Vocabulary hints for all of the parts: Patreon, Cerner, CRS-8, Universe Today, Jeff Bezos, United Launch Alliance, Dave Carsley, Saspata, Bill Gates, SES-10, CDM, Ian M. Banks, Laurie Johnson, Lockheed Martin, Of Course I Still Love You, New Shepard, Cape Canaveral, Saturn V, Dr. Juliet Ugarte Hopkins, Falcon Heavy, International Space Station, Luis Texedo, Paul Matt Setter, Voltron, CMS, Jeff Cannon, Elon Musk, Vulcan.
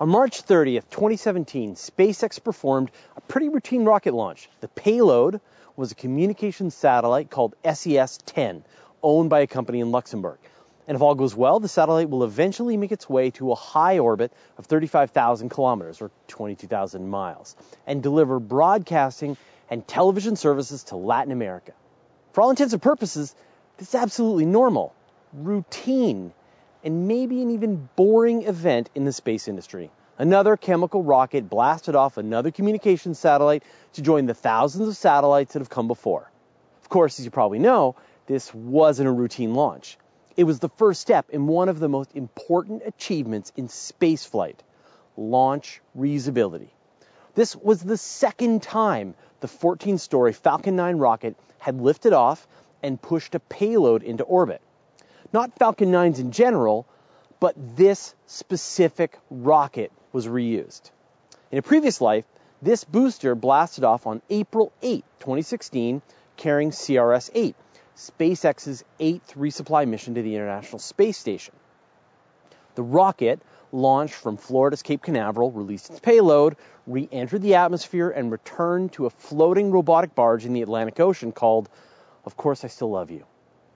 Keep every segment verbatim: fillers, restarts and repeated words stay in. On March thirtieth, twenty seventeen, SpaceX performed a pretty routine rocket launch. The payload was a communications satellite called S E S ten, owned by a company in Luxembourg. And if all goes well, the satellite will eventually make its way to a high orbit of thirty-five thousand kilometers, or twenty-two thousand miles, and deliver broadcasting and television services to Latin America. For all intents and purposes, this is absolutely normal, routine, and maybe an even boring event in the space industry. Another chemical rocket blasted off another communications satellite to join the thousands of satellites that have come before. Of course, as you probably know, this wasn't a routine launch. It was the first step in one of the most important achievements in spaceflight: launch reusability. This was the second time the fourteen-story Falcon nine rocket had lifted off and pushed a payload into orbit. Not Falcon nines in general, but this specific rocket was reused. In a previous life, this booster blasted off on April eighth, twenty sixteen, carrying C R S eight, SpaceX's eighth resupply mission to the International Space Station. The rocket launched from Florida's Cape Canaveral, released its payload, re-entered the atmosphere, and returned to a floating robotic barge in the Atlantic Ocean called Of Course I Still Love You.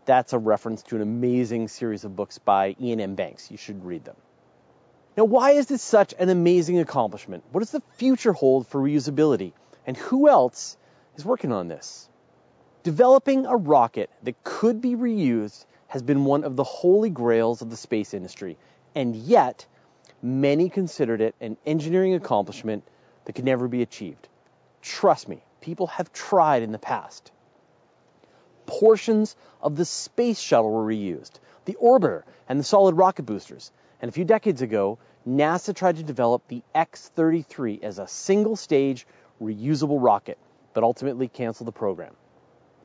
That's a reference to an amazing series of books by Ian M. Banks. You should read them. Now, why is this such an amazing accomplishment? What does the future hold for reusability? And who else is working on this? Developing a rocket that could be reused has been one of the holy grails of the space industry, and yet many considered it an engineering accomplishment that could never be achieved. Trust me, people have tried in the past. Portions of the space shuttle were reused, the orbiter and the solid rocket boosters. And a few decades ago, NASA tried to develop the X thirty-three as a single-stage reusable rocket, but ultimately canceled the program.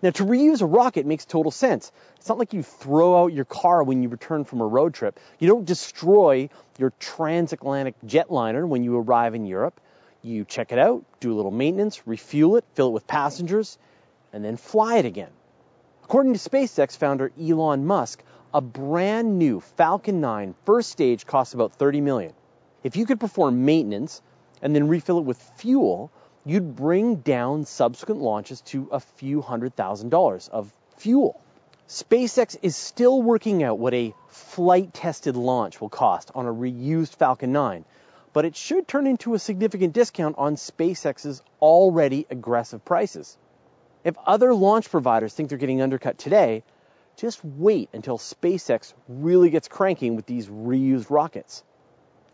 Now, to reuse a rocket makes total sense. It's not like you throw out your car when you return from a road trip. You don't destroy your transatlantic jetliner when you arrive in Europe. You check it out, do a little maintenance, refuel it, fill it with passengers, and then fly it again. According to SpaceX founder Elon Musk, a brand new Falcon nine first stage costs about thirty million dollars. If you could perform maintenance and then refill it with fuel, you'd bring down subsequent launches to a few hundred thousand dollars of fuel. SpaceX is still working out what a flight-tested launch will cost on a reused Falcon nine, but it should turn into a significant discount on SpaceX's already aggressive prices. If other launch providers think they're getting undercut today, just wait until SpaceX really gets cranking with these reused rockets.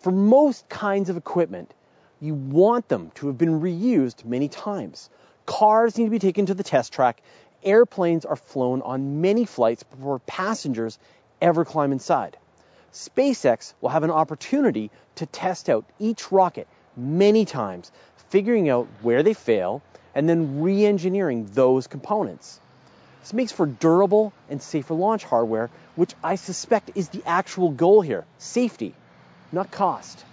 For most kinds of equipment, you want them to have been reused many times. Cars need to be taken to the test track. Airplanes are flown on many flights before passengers ever climb inside. SpaceX will have an opportunity to test out each rocket many times, figuring out where they fail, and then re-engineering those components. This makes for durable and safer launch hardware, which I suspect is the actual goal here: safety, not cost.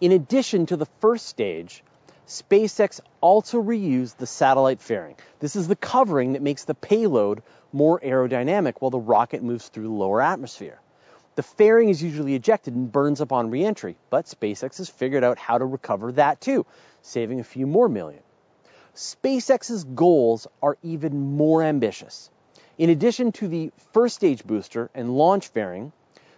In addition to the first stage, SpaceX also reused the satellite fairing. This is the covering that makes the payload more aerodynamic while the rocket moves through the lower atmosphere. The fairing is usually ejected and burns up on re-entry, but SpaceX has figured out how to recover that too, saving a few more million. SpaceX's goals are even more ambitious. In addition to the first stage booster and launch fairing,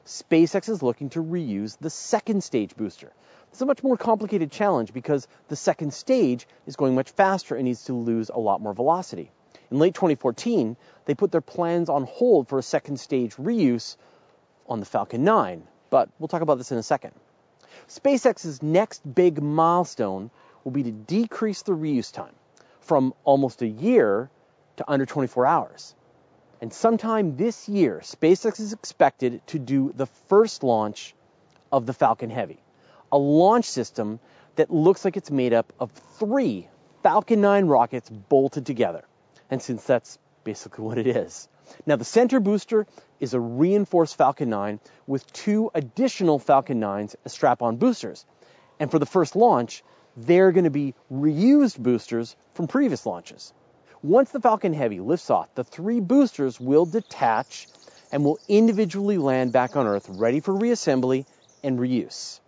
SpaceX is looking to reuse the second stage booster. It's a much more complicated challenge because the second stage is going much faster and needs to lose a lot more velocity. In late twenty fourteen, they put their plans on hold for a second stage reuse on the Falcon nine, but we'll talk about this in a second. SpaceX's next big milestone will be to decrease the reuse time from almost a year to under twenty-four hours. And sometime this year, SpaceX is expected to do the first launch of the Falcon Heavy, a launch system that looks like it's made up of three Falcon nine rockets bolted together. And since that's basically what it is. Now, the center booster is a reinforced Falcon nine with two additional Falcon nines as strap-on boosters. And for the first launch, they're going to be reused boosters from previous launches. Once the Falcon Heavy lifts off, the three boosters will detach and will individually land back on Earth, ready for reassembly and reuse.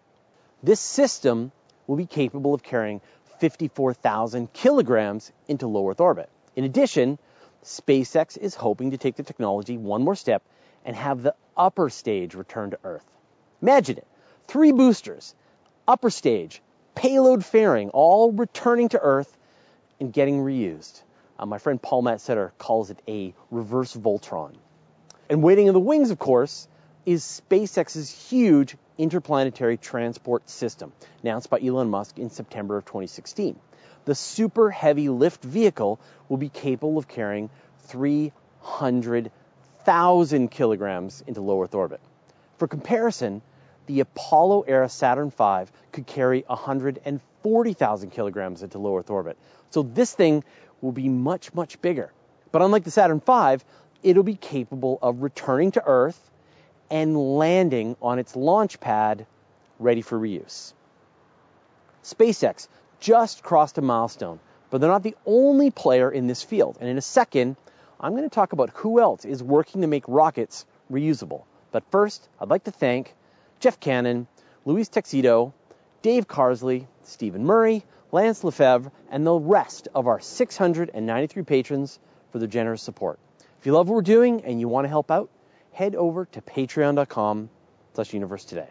This system will be capable of carrying fifty-four thousand kilograms into low Earth orbit. In addition, SpaceX is hoping to take the technology one more step and have the upper stage return to Earth. Imagine it, three boosters, upper stage, payload fairing, all returning to Earth and getting reused. Uh, my friend Paul Matt Setter calls it a reverse Voltron. And waiting in the wings, of course, is SpaceX's huge interplanetary transport system, announced by Elon Musk in September of twenty sixteen. The Super Heavy lift vehicle will be capable of carrying three hundred thousand kilograms into low Earth orbit. For comparison, the Apollo-era Saturn V could carry one hundred forty thousand kilograms into low Earth orbit. So this thing will be much, much bigger. But unlike the Saturn V, it'll be capable of returning to Earth and landing on its launch pad, ready for reuse. SpaceX just crossed a milestone, but they're not the only player in this field. And in a second, I'm going to talk about who else is working to make rockets reusable. But first, I'd like to thank Jeff Cannon, Luis Texedo, Dave Carsley, Stephen Murray, Lance Lefebvre, and the rest of our six hundred ninety-three patrons for their generous support. If you love what we're doing and you want to help out, head over to patreon.com slash universe today.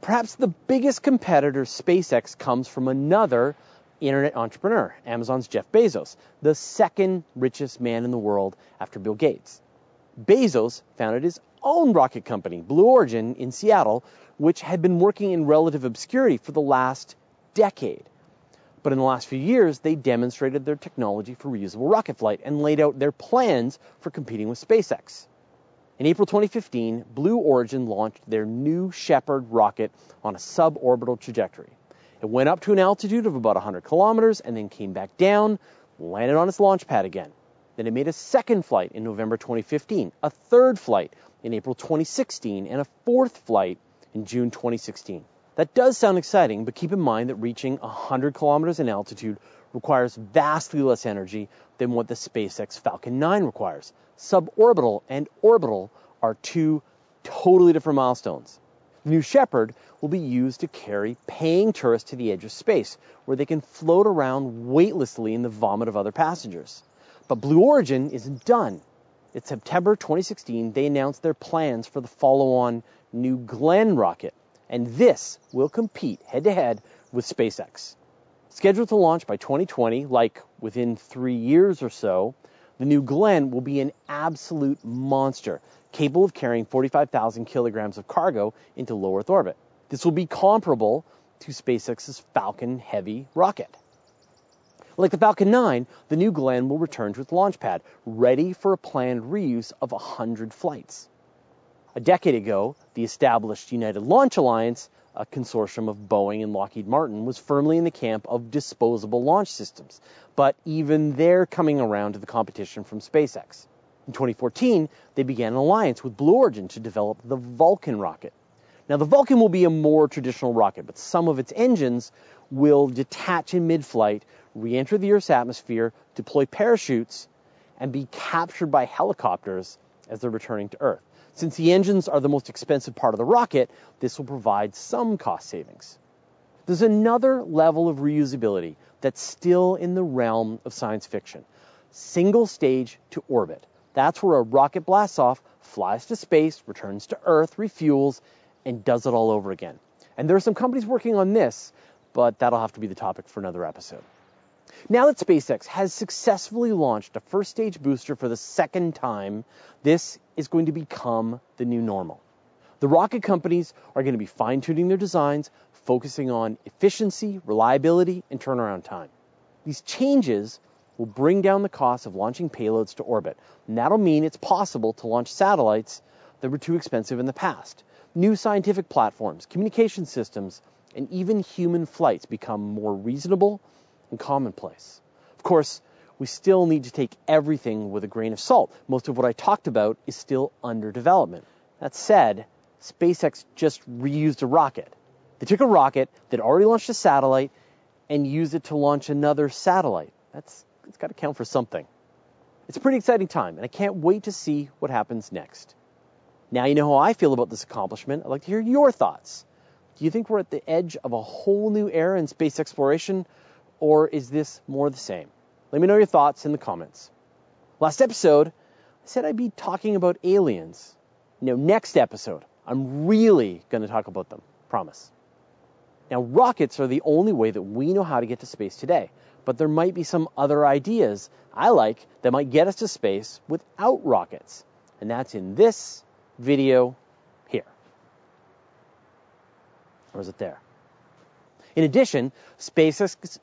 Perhaps the biggest competitor, SpaceX, comes from another internet entrepreneur, Amazon's Jeff Bezos, the second richest man in the world after Bill Gates. Bezos founded his own rocket company, Blue Origin, in Seattle, which had been working in relative obscurity for the last decade. But in the last few years, they demonstrated their technology for reusable rocket flight and laid out their plans for competing with SpaceX. In April twenty fifteen, Blue Origin launched their New Shepard rocket on a suborbital trajectory. It went up to an altitude of about one hundred kilometers and then came back down, landed on its launch pad again. Then it made a second flight in November twenty fifteen, a third flight in April twenty sixteen, and a fourth flight in June twenty sixteen. That does sound exciting, but keep in mind that reaching one hundred kilometers in altitude requires vastly less energy than what the SpaceX Falcon nine requires. Suborbital and orbital are two totally different milestones. The New Shepard will be used to carry paying tourists to the edge of space, where they can float around weightlessly in the vomit of other passengers. But Blue Origin isn't done. In September twenty sixteen, they announced their plans for the follow-on New Glenn rocket, and this will compete head-to-head with SpaceX. Scheduled to launch by twenty twenty, like within three years or so, the New Glenn will be an absolute monster, capable of carrying forty-five thousand kilograms of cargo into low Earth orbit. This will be comparable to SpaceX's Falcon Heavy rocket. Like the Falcon nine, the New Glenn will return to its launch pad, ready for a planned reuse of one hundred flights. A decade ago, the established United Launch Alliance, a consortium of Boeing and Lockheed Martin, was firmly in the camp of disposable launch systems, but even they're coming around to the competition from SpaceX. In twenty fourteen, they began an alliance with Blue Origin to develop the Vulcan rocket. Now, the Vulcan will be a more traditional rocket, but some of its engines will detach in mid-flight, re-enter the Earth's atmosphere, deploy parachutes, and be captured by helicopters as they're returning to Earth. Since the engines are the most expensive part of the rocket, this will provide some cost savings. There's another level of reusability that's still in the realm of science fiction. Single stage to orbit. That's where a rocket blasts off, flies to space, returns to Earth, refuels, and does it all over again. And there are some companies working on this, but that'll have to be the topic for another episode. Now that SpaceX has successfully launched a first-stage booster for the second time, this is going to become the new normal. The rocket companies are going to be fine-tuning their designs, focusing on efficiency, reliability, and turnaround time. These changes will bring down the cost of launching payloads to orbit, and that'll mean it's possible to launch satellites that were too expensive in the past. New scientific platforms, communication systems, and even human flights become more reasonable and commonplace. Of course, we still need to take everything with a grain of salt. Most of what I talked about is still under development. That said, SpaceX just reused a rocket. They took a rocket that already launched a satellite and used it to launch another satellite. That's, it's got to count for something. It's a pretty exciting time, and I can't wait to see what happens next. Now you know how I feel about this accomplishment. I'd like to hear your thoughts. Do you think we're at the edge of a whole new era in space exploration, or is this more the same? Let me know your thoughts in the comments. Last episode, I said I'd be talking about aliens. No, next episode, I'm really going to talk about them. Promise. Now, rockets are the only way that we know how to get to space today, but there might be some other ideas I like that might get us to space without rockets, and that's in this video here. Or is it there? In addition, SpaceX...